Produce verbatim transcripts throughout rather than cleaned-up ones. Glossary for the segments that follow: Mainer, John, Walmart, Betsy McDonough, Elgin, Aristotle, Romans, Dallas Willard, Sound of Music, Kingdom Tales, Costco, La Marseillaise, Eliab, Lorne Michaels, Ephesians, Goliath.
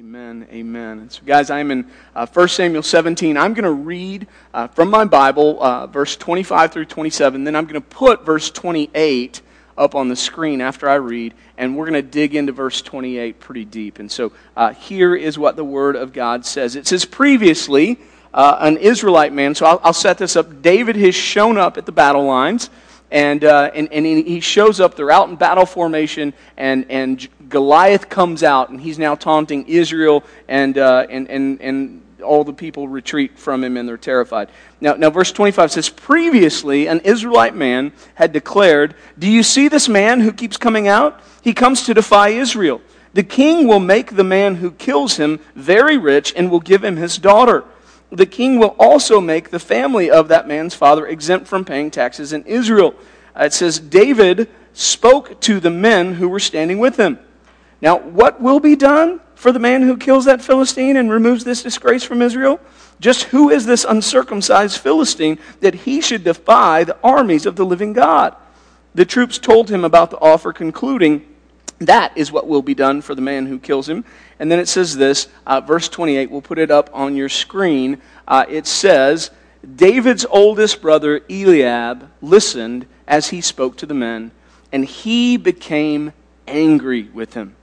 Amen, amen. So guys, I'm in uh, First Samuel seventeen. I'm going to read uh, from my Bible, uh, verse twenty-five through twenty-seven. Then I'm going to put verse twenty-eight up on the screen after I read, and we're going to dig into verse twenty-eight pretty deep. And so uh, here is what the Word of God says. It says, previously, uh, an Israelite man, so I'll, I'll set this up. David has shown up at the battle lines, and uh, and, and he shows up. They're out in battle formation, and and Goliath comes out, and he's now taunting Israel, and uh, and and and all the people retreat from him, and they're terrified. Now, now, verse twenty-five says, previously an Israelite man had declared, do you see this man who keeps coming out? He comes to defy Israel. The king will make the man who kills him very rich and will give him his daughter. The king will also make the family of that man's father exempt from paying taxes in Israel. It says, David spoke to the men who were standing with him. Now, what will be done for the man who kills that Philistine and removes this disgrace from Israel? Just who is this uncircumcised Philistine that he should defy the armies of the living God? The troops told him about the offer, concluding, that is what will be done for the man who kills him. And then it says this, uh, verse twenty-eight, we'll put it up on your screen. Uh, it says, David's oldest brother, Eliab, listened as he spoke to the men, and he became angry with him.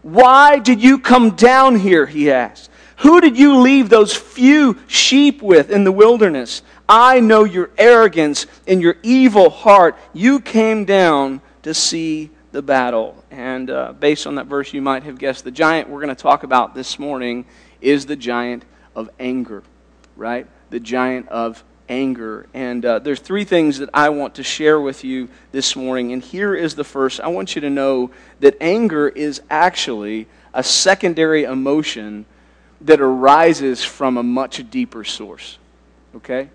Why did you come down here, he asked. Who did you leave those few sheep with in the wilderness? I know your arrogance and your evil heart. You came down to see the battle. And uh, based on that verse, you might have guessed the giant we're going to talk about this morning is the giant of anger, right? The giant of anger. And uh, there's three things that I want to share with you this morning. And here is the first. I want you to know that anger is actually a secondary emotion that arises from a much deeper source. Okay?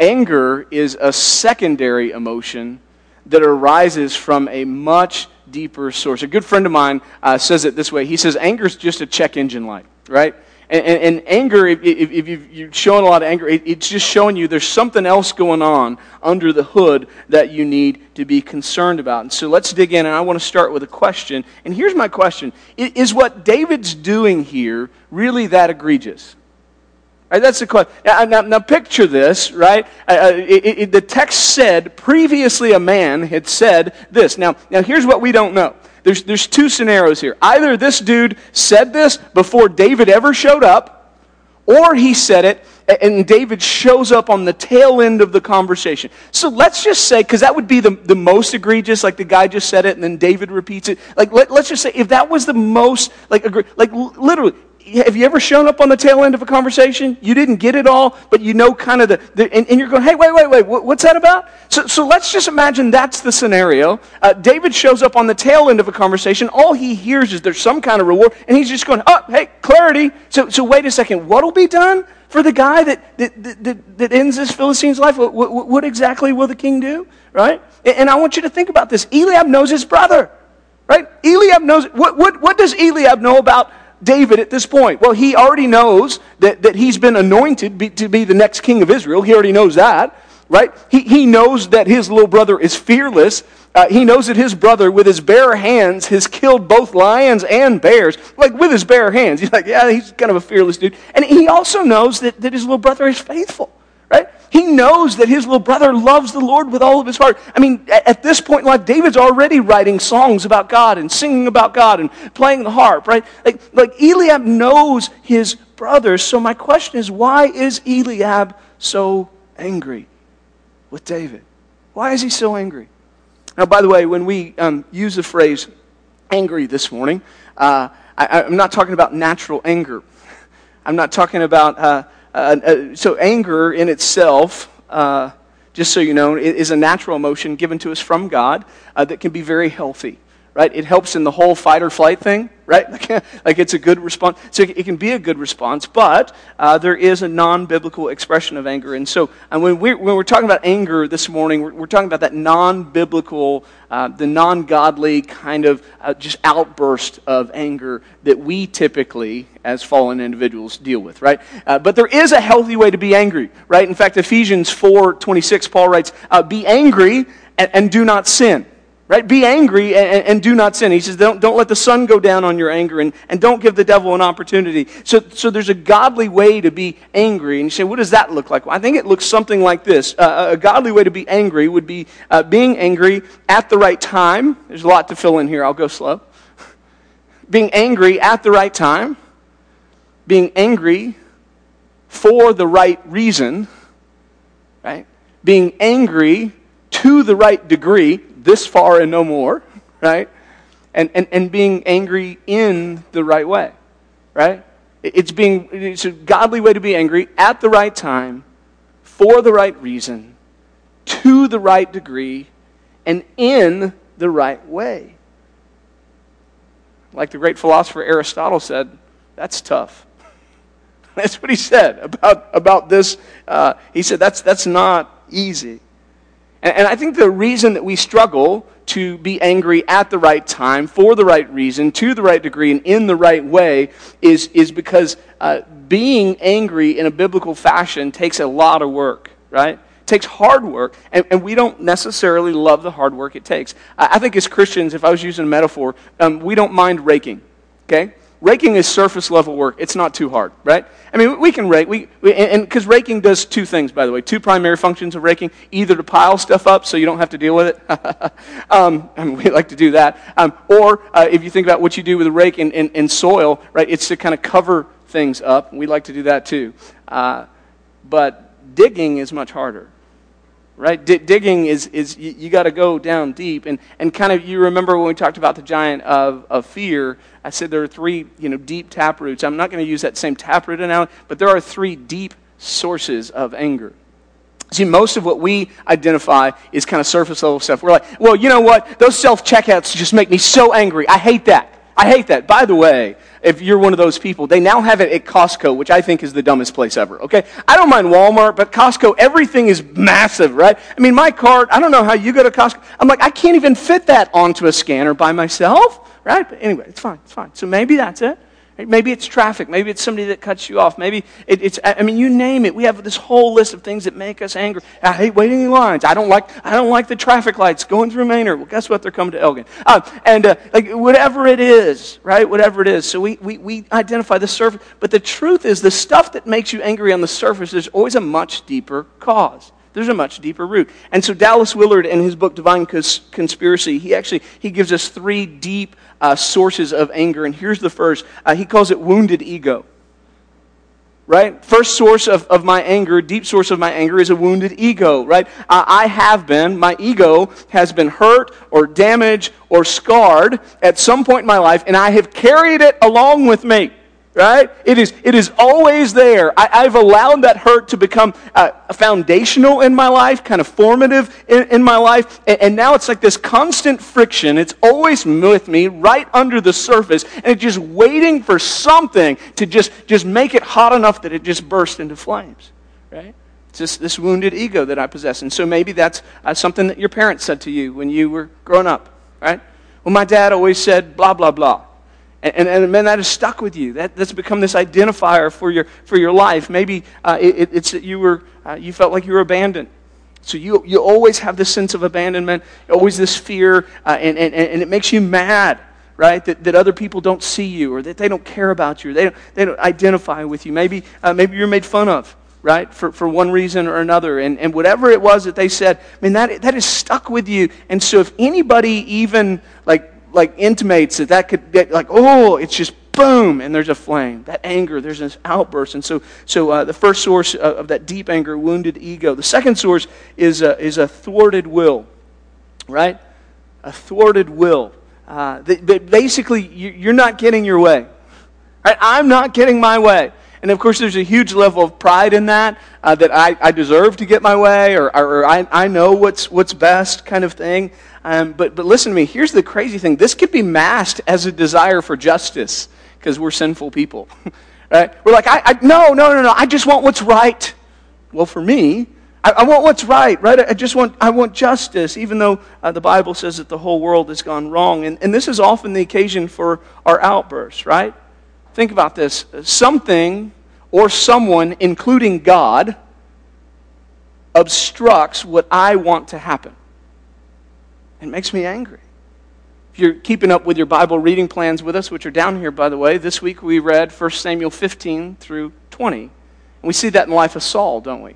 Anger is a secondary emotion that arises from a much deeper source. A good friend of mine uh, says it this way. He says, anger is just a check engine light, right? And, and, and anger, if, if, if you're showing a lot of anger, it, it's just showing you there's something else going on under the hood that you need to be concerned about. And so let's dig in, and I want to start with a question. And here's my question. Is what David's doing here really that egregious? Right, that's the question. Now, now, now picture this, right? Uh, it, it, the text said, previously a man had said this. Now, now here's what we don't know. There's, there's two scenarios here. Either this dude said this before David ever showed up, or he said it and David shows up on the tail end of the conversation. So let's just say, because that would be the, the most egregious, like the guy just said it and then David repeats it. Like let, let's just say if that was the most, like, like literally, have you ever shown up on the tail end of a conversation? You didn't get it all, but you know kind of the, the and, and you're going, hey, wait, wait, wait, what's that about? So so let's just imagine that's the scenario. Uh, David shows up on the tail end of a conversation. All he hears is there's some kind of reward, and he's just going, oh, hey, clarity. So so wait a second, what'll be done for the guy that that that, that ends this Philistine's life? What, what, what exactly will the king do, right? And, and I want you to think about this. Eliab knows his brother, right? Eliab knows, what what, what does Eliab know about David at this point? Well, he already knows that, that he's been anointed be, to be the next king of Israel. He already knows that, right? He, he knows that his little brother is fearless. Uh, he knows that his brother, with his bare hands, has killed both lions and bears, like with his bare hands. He's like, yeah, he's kind of a fearless dude. And he also knows that, that his little brother is faithful, right? He knows that his little brother loves the Lord with all of his heart. I mean, at this point in life, David's already writing songs about God and singing about God and playing the harp, right? Like, like Eliab knows his brother. So my question is, why is Eliab so angry with David? Why is he so angry? Now, by the way, when we um, use the phrase angry this morning, uh, I, I'm not talking about natural anger. I'm not talking about... Uh, Uh, uh, so anger in itself, uh, just so you know, is a natural emotion given to us from God uh, that can be very healthy, right? It helps in the whole fight or flight thing, right? Like, like it's a good response. So it can be a good response, but uh, there is a non-biblical expression of anger. And so and when, we're, when we're talking about anger this morning, we're, we're talking about that non-biblical, uh, the non-godly kind of uh, just outburst of anger that we typically, as fallen individuals, deal with, right? Uh, but there is a healthy way to be angry, right? In fact, Ephesians four twenty-six, Paul writes, uh, be angry and, and do not sin. Right? Be angry and, and do not sin. He says, don't, don't let the sun go down on your anger, and, and don't give the devil an opportunity. So, so there's a godly way to be angry. And you say, what does that look like? Well, I think it looks something like this. Uh, a godly way to be angry would be uh, being angry at the right time. There's a lot to fill in here. I'll go slow. Being angry at the right time. Being angry for the right reason. Right? Being angry to the right degree. This far and no more, right? And, and and being angry in the right way, right? It's being it's a godly way to be angry at the right time, for the right reason, to the right degree, and in the right way. Like the great philosopher Aristotle said, that's tough. That's what he said about about this. Uh, he said that's that's not easy. And I think the reason that we struggle to be angry at the right time, for the right reason, to the right degree, and in the right way is, is because uh, being angry in a biblical fashion takes a lot of work, right? It takes hard work, and, and we don't necessarily love the hard work it takes. I think as Christians, if I was using a metaphor, um, we don't mind raking, okay? Raking is surface-level work. It's not too hard, right? I mean, we can rake. We, we and because raking does two things, by the way. Two primary functions of raking. Either to pile stuff up so you don't have to deal with it. um, I mean, we like to do that. Um, or uh, if you think about what you do with a rake in, in, in soil, right, it's to kind of cover things up. We like to do that too. Uh, but digging is much harder. Right, D- digging is is you, you got to go down deep, and, and kind of you remember when we talked about the giant of, of fear. I said there are three you know deep tap roots. I'm not going to use that same taproot analogy, but there are three deep sources of anger. See, most of what we identify is kind of surface level stuff. We're like, well, you know what? Those self checkouts just make me so angry. I hate that. I hate that. By the way, if you're one of those people, they now have it at Costco, which I think is the dumbest place ever, okay? I don't mind Walmart, but Costco, everything is massive, right? I mean, my cart, I don't know how you go to Costco. I'm like, I can't even fit that onto a scanner by myself, right? But anyway, it's fine, it's fine. So maybe that's it. Maybe it's traffic. Maybe it's somebody that cuts you off. Maybe it, it's, I mean, you name it. We have this whole list of things that make us angry. I hate waiting in lines. I don't like I don't like the traffic lights going through Mainer. Well, guess what? They're coming to Elgin. Uh, and uh, like whatever it is, right? Whatever it is. So we, we, we identify the surface. But the truth is the stuff that makes you angry on the surface, there's always a much deeper cause. There's a much deeper root. And so Dallas Willard, in his book Divine Conspiracy, he actually he gives us three deep uh, sources of anger. And here's the first. Uh, he calls it wounded ego. Right? First source of, of my anger, deep source of my anger is a wounded ego. Right? Uh, I have been, my ego has been hurt or damaged or scarred at some point in my life, and I have carried it along with me. Right? It is it is always there. I, I've allowed that hurt to become uh, foundational in my life, kind of formative in, in my life, and, and now it's like this constant friction. It's always with me, right under the surface, and it's just waiting for something to just, just make it hot enough that it just bursts into flames. Right? It's this, this wounded ego that I possess, and so maybe that's uh, something that your parents said to you when you were growing up. Right? Well, my dad always said blah, blah, blah. And, and, and man, that has stuck with you. That, that's become this identifier for your for your life. Maybe uh, it, it's that you were uh, you felt like you were abandoned. So you you always have this sense of abandonment, always this fear, uh, and, and and it makes you mad, right? That that other people don't see you, or that they don't care about you, or they don't they don't identify with you. Maybe uh, maybe you're made fun of, right? For for one reason or another, and and whatever it was that they said, I mean that that is stuck with you. And so if anybody even like. like intimates that that could get like, oh, it's just boom, and there's a flame. That anger, there's this outburst. And so so uh, the first source of, of that deep anger, wounded ego. The second source is a, is a thwarted will, right? A thwarted will. Uh, that, that basically, you, you're not getting your way. Right? I'm not getting my way. And of course, there's a huge level of pride in that, uh, that I, I deserve to get my way, or, or, or I, I know what's what's best kind of thing. Um, but, but listen to me, here's the crazy thing. This could be masked as a desire for justice, because we're sinful people. Right? We're like, I, I no, no, no, no, I just want what's right. Well, for me, I, I want what's right, right? I just want I want justice, even though uh, the Bible says that the whole world has gone wrong. And, and this is often the occasion for our outbursts, right? Think about this. Something or someone, including God, obstructs what I want to happen. It makes me angry. If you're keeping up with your Bible reading plans with us, which are down here, by the way, this week we read First Samuel fifteen through twenty. And we see that in the life of Saul, don't we?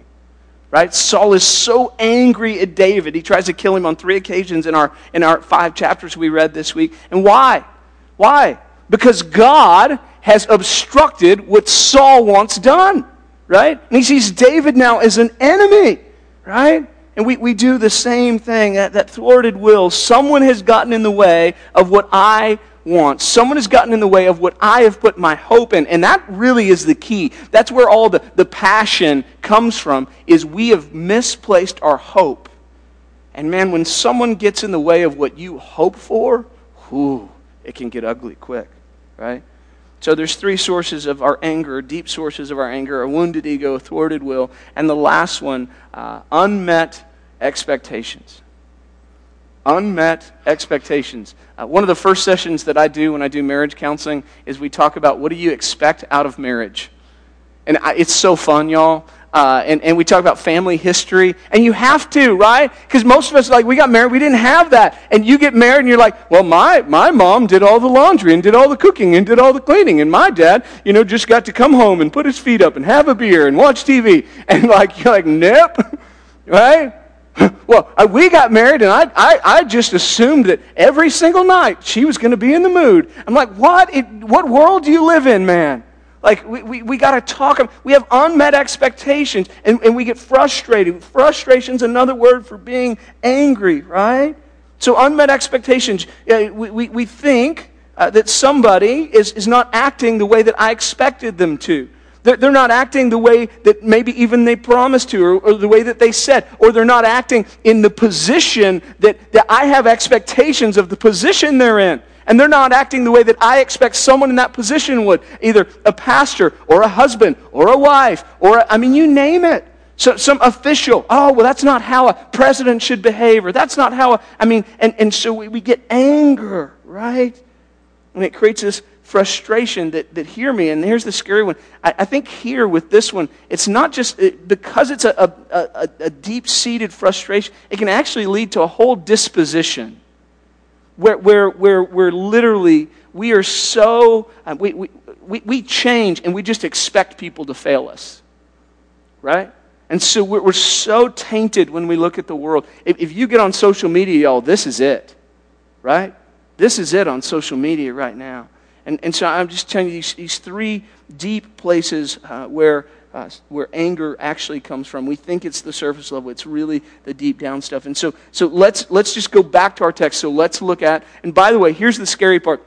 Right? Saul is so angry at David. He tries to kill him on three occasions in our, in our five chapters we read this week. And why? Why? Because God has obstructed what Saul wants done. Right? And he sees David now as an enemy. Right? And we, we do the same thing, that, that thwarted will. Someone has gotten in the way of what I want. Someone has gotten in the way of what I have put my hope in. And that really is the key. That's where all the, the passion comes from, is we have misplaced our hope. And man, when someone gets in the way of what you hope for, whew, it can get ugly quick, right? So there's three sources of our anger, deep sources of our anger: a wounded ego, a thwarted will, and the last one, uh, unmet expectations. Unmet expectations. Uh, one of the first sessions that I do when I do marriage counseling is we talk about what do you expect out of marriage. And I, it's so fun, y'all. Uh, and, and we talk about family history. And you have to, right? Because most of us, like, we got married, we didn't have that. And you get married and you're like, well, my, my mom did all the laundry and did all the cooking and did all the cleaning. And my dad, you know, just got to come home and put his feet up and have a beer and watch T V. And, like, you're like, nope, right? Well, I, we got married and I, I, I just assumed that every single night she was going to be in the mood. I'm like, what? It, what world do you live in, man? Like, we, we, we got to talk. We have unmet expectations, and, and we get frustrated. Frustration's another word for being angry, right? So unmet expectations, we, we, we think uh, that somebody is, is not acting the way that I expected them to. They're, they're not acting the way that maybe even they promised to, or, or the way that they said, or they're not acting in the position that, that I have expectations of the position they're in. And they're not acting the way that I expect someone in that position would, either a pastor or a husband or a wife or, a, I mean, you name it. So, some official, oh, well, that's not how a president should behave, or that's not how, a, I mean, and, and so we, we get anger, right? And it creates this frustration that, that hear me, and here's the scary one. I, I think here with this one, it's not just, it, because it's a, a, a, a deep-seated frustration, it can actually lead to a whole disposition. Where where where we're literally we are so uh, we, we we we change and we just expect people to fail us, right? And so we're we're so tainted when we look at the world. If, if you get on social media, y'all, this is it, right? This is it on social media right now. And and so I'm just telling you these, these three deep places uh, where. Uh, where anger actually comes from. We think it's the surface level. It's really the deep down stuff. And so so let's let's just go back to our text. So let's look at, and by the way, here's the scary part.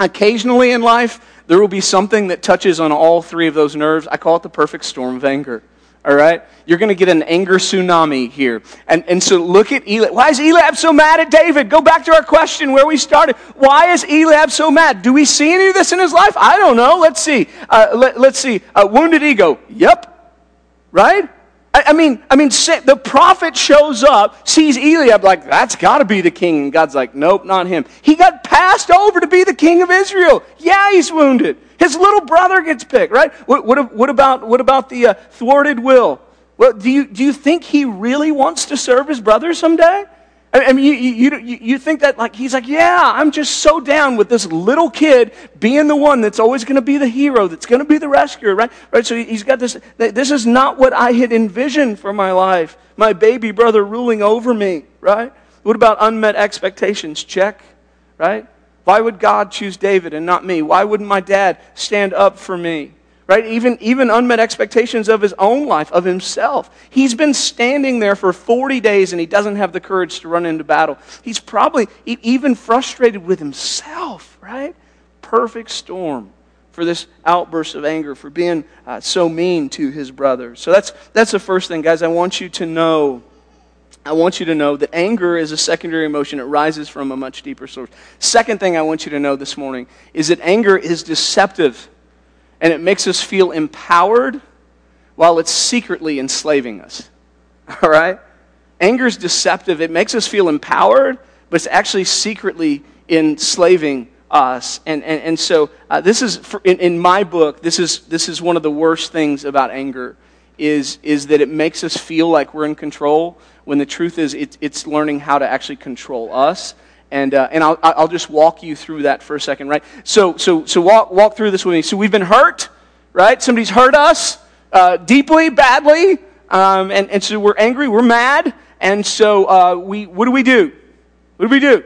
Occasionally in life, there will be something that touches on all three of those nerves. I call it the perfect storm of anger. All right? You're going to get an anger tsunami here. And and so look at Eliab. Why is Eliab so mad at David? Go back to our question where we started. Why is Eliab so mad? Do we see any of this in his life? I don't know. Let's see. Uh, let, let's see. Uh, wounded ego. Yep. Right? I, I mean, I mean, the prophet shows up, sees Eliab like, that's got to be the king. And God's like, nope, not him. He got passed over to be the king of Israel. Yeah, he's wounded. His little brother gets picked, right? What, what, what about what about the uh, thwarted will? Well, do you do you think he really wants to serve his brother someday? I, I mean, you, you you you think that, like, he's like, yeah, I'm just so down with this little kid being the one that's always going to be the hero, that's going to be the rescuer, right? Right. So he's got this. This is not what I had envisioned for my life. My baby brother ruling over me, right? What about unmet expectations? Check, right? Why would God choose David and not me? Why wouldn't my dad stand up for me? Right? Even, even unmet expectations of his own life, of himself. He's been standing there for forty days and he doesn't have the courage to run into battle. He's probably even frustrated with himself, right? Perfect storm for this outburst of anger, for being uh, so mean to his brother. So that's, that's the first thing, guys. I want you to know I want you to know that anger is a secondary emotion. It rises from a much deeper source. Second thing I want you to know this morning is that anger is deceptive, and it makes us feel empowered while it's secretly enslaving us. All right? Anger is deceptive. It makes us feel empowered, but it's actually secretly enslaving us. And and, and so uh, this is, for, in, in my book, this is this is one of the worst things about anger. Is is that it makes us feel like we're in control when the truth is it, it's learning how to actually control us. and uh, and I'll I'll just walk you through that for a second, right? So so so walk walk through this with me. So we've been hurt, right? Somebody's hurt us uh, deeply, badly, um, and and so we're angry, we're mad, and so uh, we what do we do? What do we do?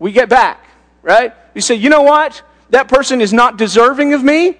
We get back, right? We say, you know what? That person is not deserving of me.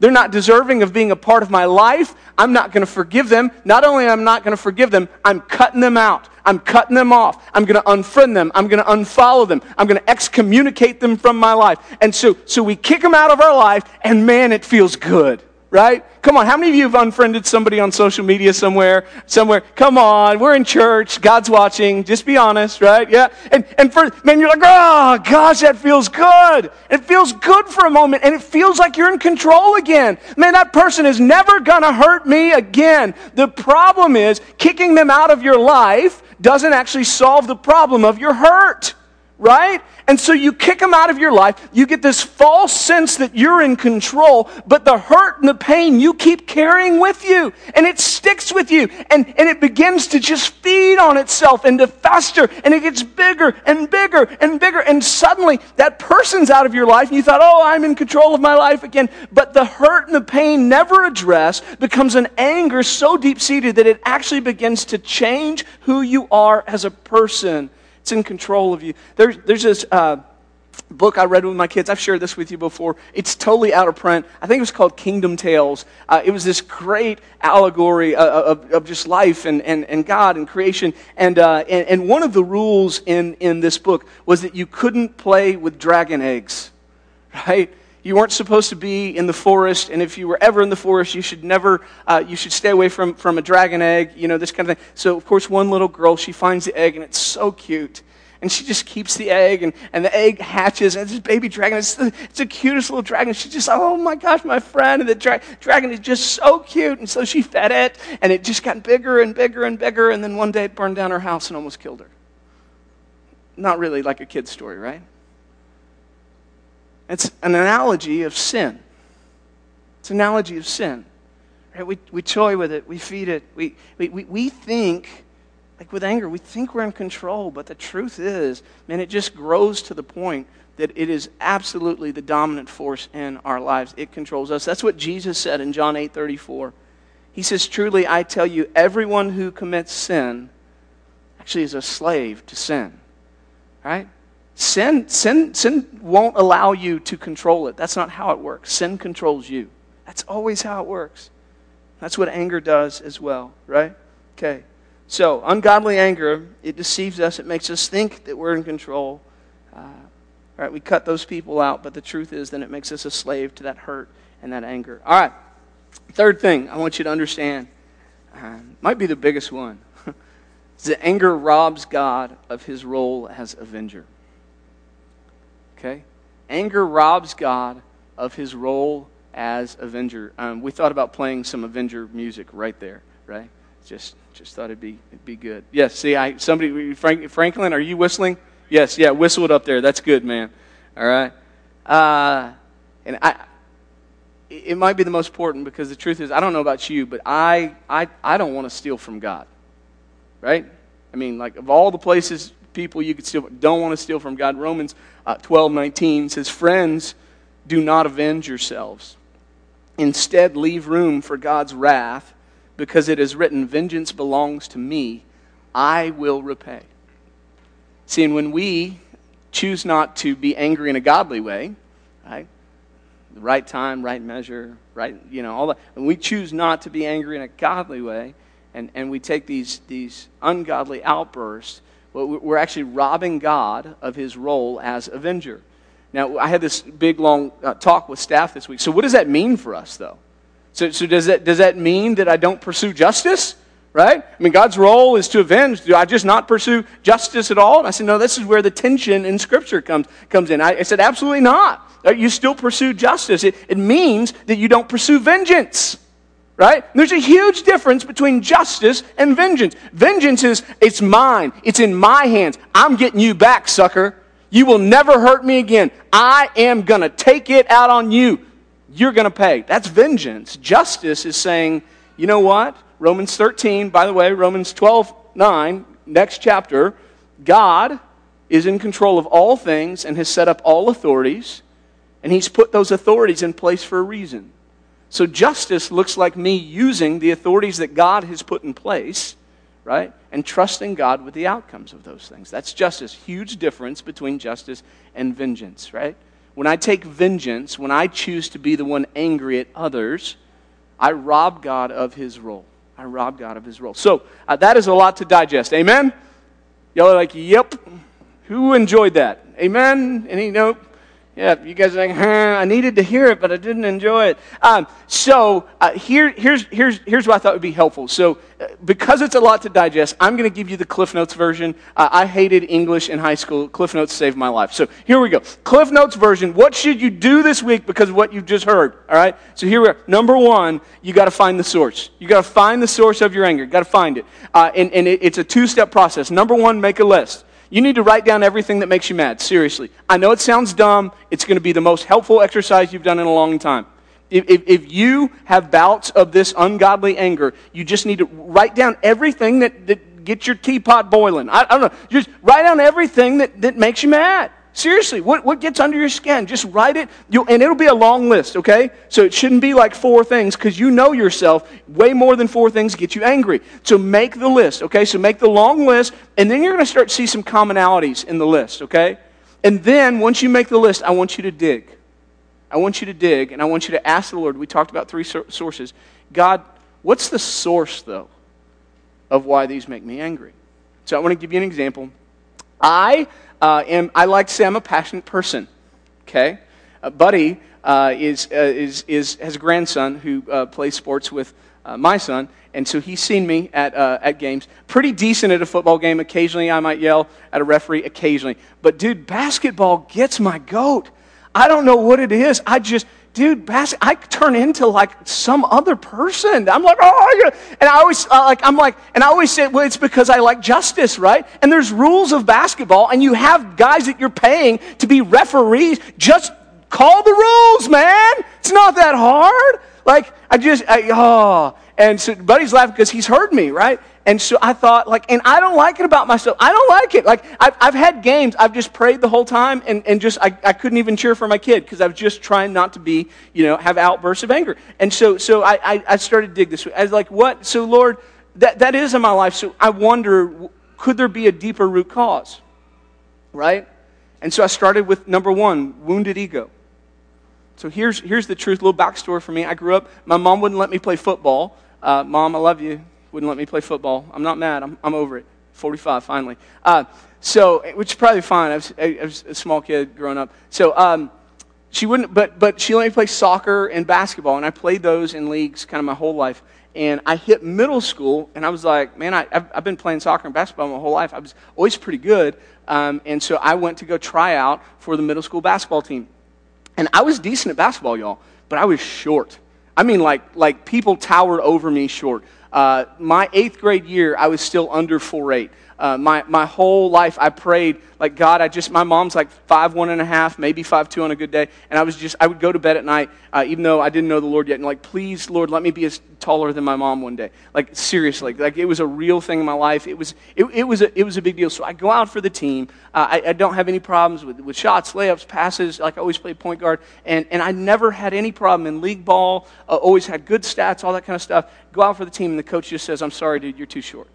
They're not deserving of being a part of my life. I'm not going to forgive them. Not only am I not going to forgive them, I'm cutting them out. I'm cutting them off. I'm going to unfriend them. I'm going to unfollow them. I'm going to excommunicate them from my life. And so, so we kick them out of our life, and man, it feels good, right? Come on, how many of you have unfriended somebody on social media somewhere? Somewhere? Come on, we're in church. God's watching. Just be honest, right? Yeah. And and for man, you're like, oh gosh, that feels good. It feels good for a moment, and it feels like you're in control again. Man, that person is never gonna hurt me again. The problem is kicking them out of your life doesn't actually solve the problem of your hurt, right? And so you kick them out of your life. You get this false sense that you're in control, but the hurt and the pain you keep carrying with you, and it sticks with you, and, and it begins to just feed on itself and to fester, and it gets bigger and bigger and bigger, and suddenly that person's out of your life, and you thought, oh, I'm in control of my life again, but the hurt and the pain never addressed becomes an anger so deep-seated that it actually begins to change who you are as a person. It's in control of you. There's, there's this uh, book I read with my kids. I've shared this with you before. It's totally out of print. I think it was called Kingdom Tales. Uh, it was this great allegory of, of, of just life and, and, and God and creation. And, uh, and and one of the rules in, in this book was that you couldn't play with dragon eggs, right? You weren't supposed to be in the forest, and if you were ever in the forest, you should never, uh, you should stay away from, from a dragon egg, you know, this kind of thing. So, of course, one little girl, she finds the egg, and it's so cute. And she just keeps the egg, and, and the egg hatches, and it's this baby dragon. It's the, it's the cutest little dragon. She's just, oh, my gosh, my friend. And the dra- dragon is just so cute. And so she fed it, and it just got bigger and bigger and bigger, and then one day it burned down her house and almost killed her. Not really like a kid's story, right? It's an analogy of sin. It's an analogy of sin. Right? We we toy with it. We feed it. We, we, we, we think, like with anger, we think we're in control. But the truth is, man, it just grows to the point that it is absolutely the dominant force in our lives. It controls us. That's what Jesus said in John eight thirty-four. He says, truly, I tell you, everyone who commits sin actually is a slave to sin. Right? Sin, sin, sin won't allow you to control it. That's not how it works. Sin controls you. That's always how it works. That's what anger does as well, right? Okay. So, ungodly anger, it deceives us. It makes us think that we're in control. Uh, all right, we cut those people out, but the truth is then it makes us a slave to that hurt and that anger. All right. Third thing I want you to understand, uh, might be the biggest one, is that anger robs God of his role as avenger. Okay? Anger robs God of his role as avenger. Um, we thought about playing some Avenger music right there, right? Just just thought it'd be it'd be good. Yes, see, I somebody, Frank, Franklin, are you whistling? Yes, yeah, whistle it up there. That's good, man. All right? Uh, and I, it might be the most important because the truth is, I don't know about you, but I, I, I don't want to steal from God, right? I mean, like, of all the places... people you could steal, don't want to steal from God. Romans uh, twelve nineteen says, friends, do not avenge yourselves. Instead, leave room for God's wrath, because it is written, vengeance belongs to me, I will repay. See, and when we choose not to be angry in a godly way, right? The right time, right measure, right, you know, all that. When we choose not to be angry in a godly way, and, and we take these, these ungodly outbursts, well, we're actually robbing God of his role as avenger. Now, I had this big, long uh, talk with staff this week. So what does that mean for us, though? So so does that does that mean that I don't pursue justice, right? I mean, God's role is to avenge. Do I just not pursue justice at all? And I said, no, this is where the tension in Scripture comes comes in. I, I said, absolutely not. You still pursue justice. It, it means that you don't pursue vengeance. Right? There's a huge difference between justice and vengeance. Vengeance is, it's mine. It's in my hands. I'm getting you back, sucker. You will never hurt me again. I am going to take it out on you. You're going to pay. That's vengeance. Justice is saying, you know what? Romans thirteen, by the way, Romans twelve nine, next chapter, God is in control of all things and has set up all authorities, and he's put those authorities in place for a reason. So justice looks like me using the authorities that God has put in place, right? And trusting God with the outcomes of those things. That's justice. Huge difference between justice and vengeance, right? When I take vengeance, when I choose to be the one angry at others, I rob God of his role. I rob God of his role. So uh, that is a lot to digest. Amen? Y'all are like, yep. Who enjoyed that? Amen? Any? Nope. Yeah, you guys are like, huh, I needed to hear it, but I didn't enjoy it. Um, so uh, here, here's here's here's what I thought would be helpful. So uh, because it's a lot to digest, I'm going to give you the Cliff Notes version. Uh, I hated English in high school. Cliff Notes saved my life. So here we go. Cliff Notes version. What should you do this week because of what you've just heard? All right? So here we are. Number one, you got to find the source. You got to find the source of your anger. Got to find it. Uh, and and it, it's a two-step process. Number one, make a list. You need to write down everything that makes you mad, seriously. I know it sounds dumb. It's going to be the most helpful exercise you've done in a long time. If, if, if you have bouts of this ungodly anger, you just need to write down everything that, that gets your teapot boiling. I, I don't know. Just write down everything that, that makes you mad. Seriously, what, what gets under your skin? Just write it, You'll, and it'll be a long list, okay? So it shouldn't be like four things, because you know yourself, way more than four things get you angry. So make the list, okay? So make the long list, and then you're going to start to see some commonalities in the list, okay? And then, once you make the list, I want you to dig. I want you to dig, and I want you to ask the Lord. We talked about three so- sources. God, what's the source, though, of why these make me angry? So I want to give you an example. I... Uh, and I like to say I'm a passionate person, okay? Uh, Buddy uh, is, uh, is is has a grandson who uh, plays sports with uh, my son, and so he's seen me at uh, at games. Pretty decent at a football game. Occasionally I might yell at a referee, occasionally. But, dude, basketball gets my goat. I don't know what it is. I just... Dude, bas- I turn into like some other person. I'm like, oh, and I always uh, like, I'm like, and I always say, well, it's because I like justice, right? And there's rules of basketball, and you have guys that you're paying to be referees. Just call the rules, man. It's not that hard. Like, I just, I, oh, and so Buddy's laughing because he's heard me, right? And so I thought, like, and I don't like it about myself. I don't like it. Like, I've, I've had games. I've just prayed the whole time, and, and just I, I couldn't even cheer for my kid because I was just trying not to be, you know, have outbursts of anger. And so so I, I, I started to dig this. I was like, what? So, Lord, that, that is in my life. So I wonder, could there be a deeper root cause, right? And so I started with, number one, wounded ego. So here's, here's the truth, a little backstory for me. I grew up, my mom wouldn't let me play football. Uh, Mom, I love you. Wouldn't let me play football. I'm not mad. I'm I'm over it. forty-five, finally. Uh, so, which is probably fine. I was, I was a small kid growing up. So, um, she wouldn't, but but she let me play soccer and basketball, and I played those in leagues kind of my whole life. And I hit middle school, and I was like, man, I, I've, I've been playing soccer and basketball my whole life. I was always pretty good. Um, and so I went to go try out for the middle school basketball team. And I was decent at basketball, y'all, but I was short. I mean, like like people towered over me short. Uh, my eighth grade year, I was still under four eight. Uh, my my whole life, I prayed, like, God, I just, my mom's like five one and a half, maybe five two on a good day. And I was just, I would go to bed at night, uh, even though I didn't know the Lord yet. And like, please, Lord, let me be as taller than my mom one day. Like, seriously, like it was a real thing in my life. It was it, it was a, it was a big deal. So I go out for the team. Uh, I, I don't have any problems with, with shots, layups, passes. Like, I always played point guard. And, and I never had any problem in league ball. Uh, always had good stats, all that kind of stuff. Go out for the team, and the coach just says, I'm sorry, dude, you're too short.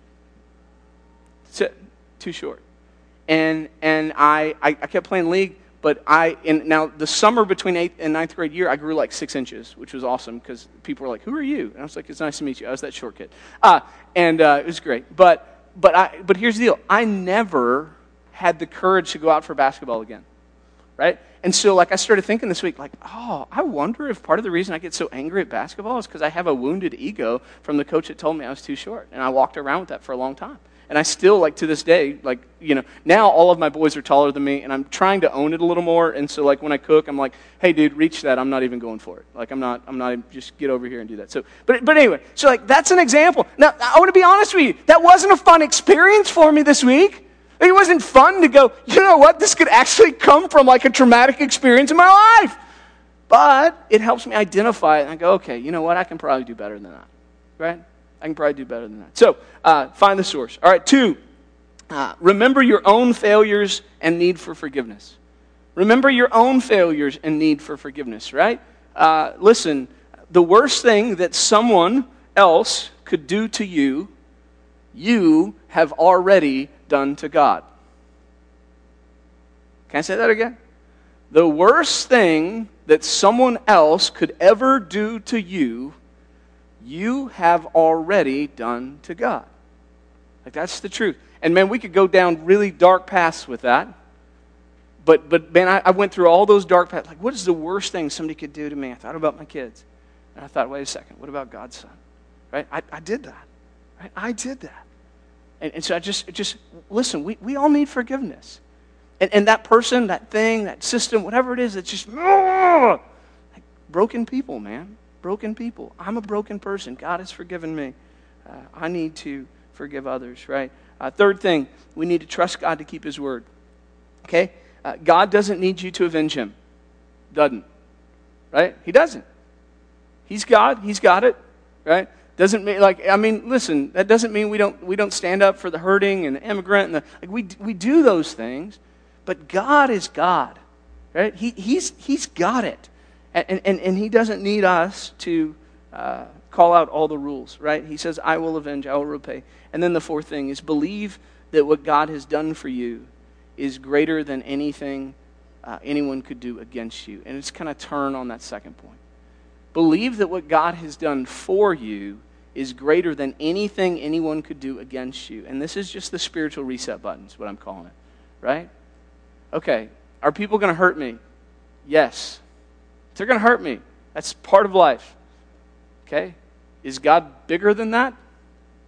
Too short. And and I, I, I kept playing league, but I, and now the summer between eighth and ninth grade year, I grew like six inches, which was awesome because people were like, who are you? And I was like, it's nice to meet you. I was that short kid. Uh, and uh, it was great. But but I but here's the deal. I never had the courage to go out for basketball again, right? And so like I started thinking this week, like, oh, I wonder if part of the reason I get so angry at basketball is because I have a wounded ego from the coach that told me I was too short. And I walked around with that for a long time. And I still, like, to this day, like, you know, now all of my boys are taller than me, and I'm trying to own it a little more. And so, like, when I cook, I'm like, hey, dude, reach that. I'm not even going for it. Like, I'm not, I'm not, just get over here and do that. So, but but anyway, so, like, that's an example. Now, I want to be honest with you. That wasn't a fun experience for me this week. It wasn't fun to go, you know what, this could actually come from, like, a traumatic experience in my life. But it helps me identify it, and I go, okay, you know what, I can probably do better than that, right? I can probably do better than that. So, uh, find the source. All right, two, Uh, remember your own failures and need for forgiveness. Remember your own failures and need for forgiveness, right? Uh, listen, the worst thing that someone else could do to you, you have already done to God. Can I say that again? The worst thing that someone else could ever do to you, you have already done to God. Like, that's the truth. And man, we could go down really dark paths with that. But but man, I, I went through all those dark paths. Like, what is the worst thing somebody could do to me? I thought about my kids. And I thought, wait a second, what about God's son? Right? I, I did that. Right? I did that. And, and so I just, just listen, we, we all need forgiveness. And, and that person, that thing, that system, whatever it is, it's just like broken people, man. Broken people. I'm a broken person. God has forgiven me. Uh, I need to forgive others, right? Uh, third thing, we need to trust God to keep his word, okay? Uh, God doesn't need you to avenge him. Doesn't, right? He doesn't. He's God. He's got it, right? Doesn't mean, like, I mean, listen, that doesn't mean we don't we don't stand up for the hurting and the immigrant. And the, like, we, we do those things, but God is God, right? He He's He's got it, and, and, and he doesn't need us to uh, call out all the rules, right? He says, I will avenge, I will repay. And then the fourth thing is believe that what God has done for you is greater than anything uh, anyone could do against you. And it's kind of turn on that second point. Believe that what God has done for you is greater than anything anyone could do against you. And this is just the spiritual reset button is what I'm calling it, right? Okay, are people going to hurt me? Yes. They're going to hurt me. That's part of life, okay? Is God bigger than that?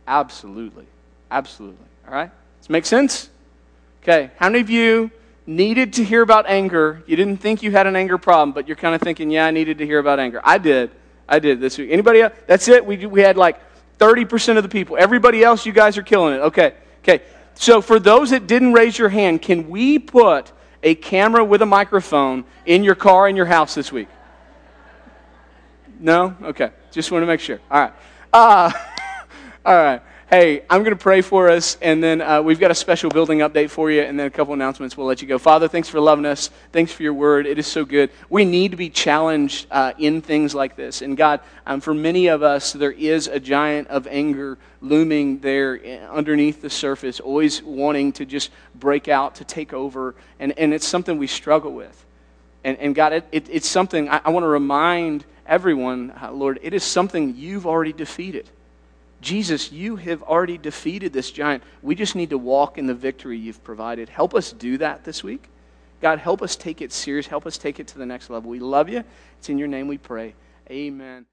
Absolutely. Absolutely. All right? Does it make sense? Okay, how many of you needed to hear about anger? You didn't think you had an anger problem, but you're kind of thinking, yeah, I needed to hear about anger. I did. I did this week. Anybody else? That's it? We we had like thirty percent of the people. Everybody else, you guys are killing it. Okay, okay. So for those that didn't raise your hand, can we put a camera with a microphone in your car in your house this week? No? Okay. Just want to make sure. All right. Uh, all right. Hey, I'm going to pray for us, and then uh, we've got a special building update for you, and then a couple announcements. We'll let you go. Father, thanks for loving us. Thanks for your word. It is so good. We need to be challenged uh, in things like this. And God, um, for many of us, there is a giant of anger looming there underneath the surface, always wanting to just break out, to take over. And, and it's something we struggle with. And, and God, it, it, it's something I, I want to remind everyone, uh, Lord, it is something you've already defeated. Jesus, you have already defeated this giant. We just need to walk in the victory you've provided. Help us do that this week. God, help us take it serious. Help us take it to the next level. We love you. It's in your name we pray. Amen.